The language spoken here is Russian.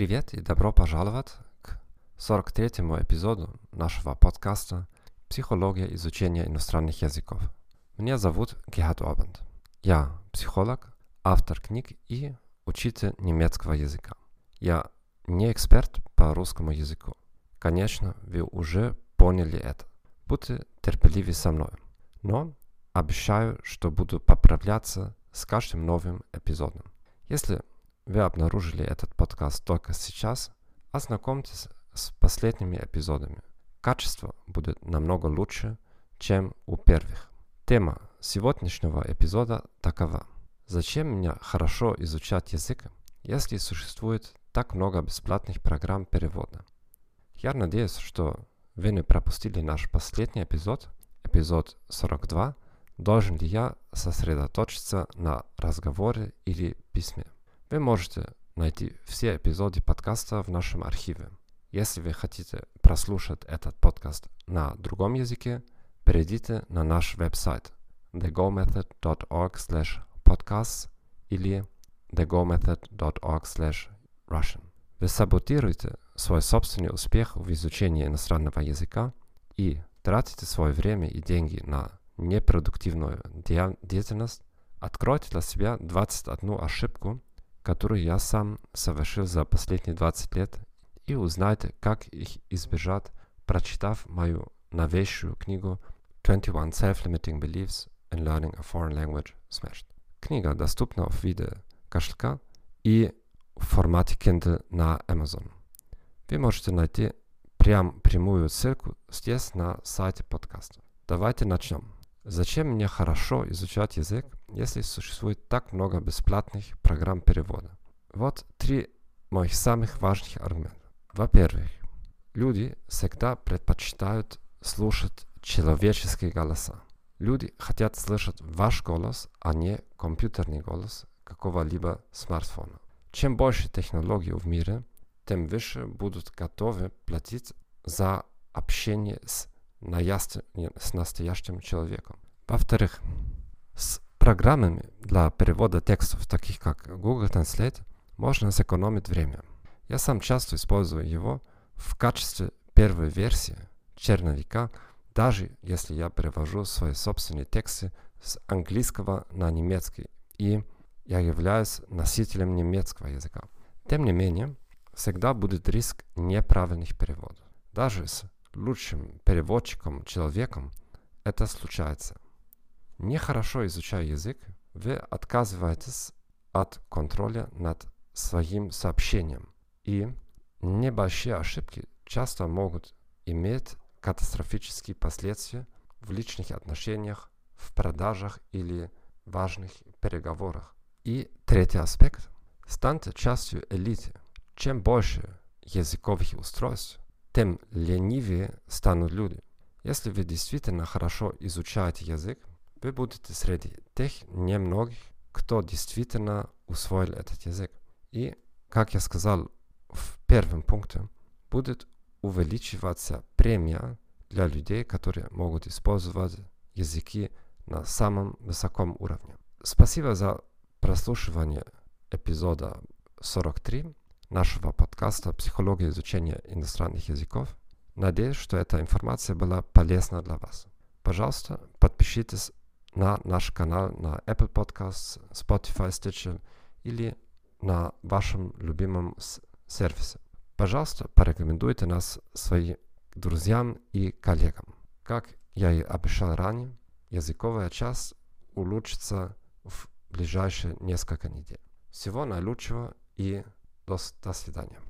Привет и добро пожаловать к 43-му эпизоду нашего подкаста «Психология изучения иностранных языков». Меня зовут Герхард Орбанд. Я психолог, автор книг и учитель немецкого языка. Я не эксперт по русскому языку. Конечно, вы уже поняли это. Будьте терпеливы со мной. Но обещаю, что буду поправляться с каждым новым эпизодом. Если вы обнаружили этот подкаст только сейчас, ознакомьтесь с последними эпизодами. Качество будет намного лучше, чем у первых. Тема сегодняшнего эпизода такова. Зачем мне хорошо изучать язык, если существует так много бесплатных программ перевода? Я надеюсь, что вы не пропустили наш последний эпизод, эпизод 42, должен ли я сосредоточиться на разговоре или письме. Вы можете найти все эпизоды подкаста в нашем архиве. Если вы хотите прослушать этот подкаст на другом языке, перейдите на наш веб-сайт thegoalmethod.org/podcasts или thegoalmethod.org/russian. Вы саботируете свой собственный успех в изучении иностранного языка и тратите свое время и деньги на непродуктивную деятельность. Откройте для себя 21 ошибку, которую я сам совершил за последние 20 лет, и узнайте, как их избежать, прочитав мою новейшую книгу 21 Self-Limiting Beliefs on Learning a Foreign Language Smashed. Книга доступна в виде кошелька и в формате Kindle на Amazon. Вы можете найти прямую ссылку здесь на сайте подкаста. Давайте начнем. Зачем мне хорошо изучать язык, если существует так много бесплатных программ перевода? Вот три моих самых важных аргумента. Во-первых, люди всегда предпочитают слушать человеческие голоса. Люди хотят слышать ваш голос, а не компьютерный голос какого-либо смартфона. Чем больше технологий в мире, тем выше будут готовы платить за общение с настоящим человеком. Во-вторых, с программами для перевода текстов, таких как Google Translate, можно сэкономить время. Я сам часто использую его в качестве первой версии черновика, даже если я перевожу свои собственные тексты с английского на немецкий, и я являюсь носителем немецкого языка. Тем не менее, всегда будет риск неправильных переводов. Даже с лучшим переводчиком, человеком, это случается. Нехорошо изучая язык, вы отказываетесь от контроля над своим сообщением, и небольшие ошибки часто могут иметь катастрофические последствия в личных отношениях, в продажах или важных переговорах. И третий аспект. Станьте частью элиты. Чем больше языковых устройств, тем ленивее станут люди. Если вы действительно хорошо изучаете язык, вы будете среди тех немногих, кто действительно усвоил этот язык. И, как я сказал в первом пункте, будет увеличиваться премия для людей, которые могут использовать языки на самом высоком уровне. Спасибо за прослушивание эпизода 43. Нашего подкаста «Психология изучения иностранных языков». Надеюсь, что эта информация была полезна для вас. Пожалуйста, подпишитесь на наш канал на Apple Podcasts, Spotify, Stitcher или на вашем любимом сервисе. Пожалуйста, порекомендуйте нас своим друзьям и коллегам. Как я и обещал ранее, языковая часть улучшится в ближайшие несколько недель. Всего наилучшего и до свидания.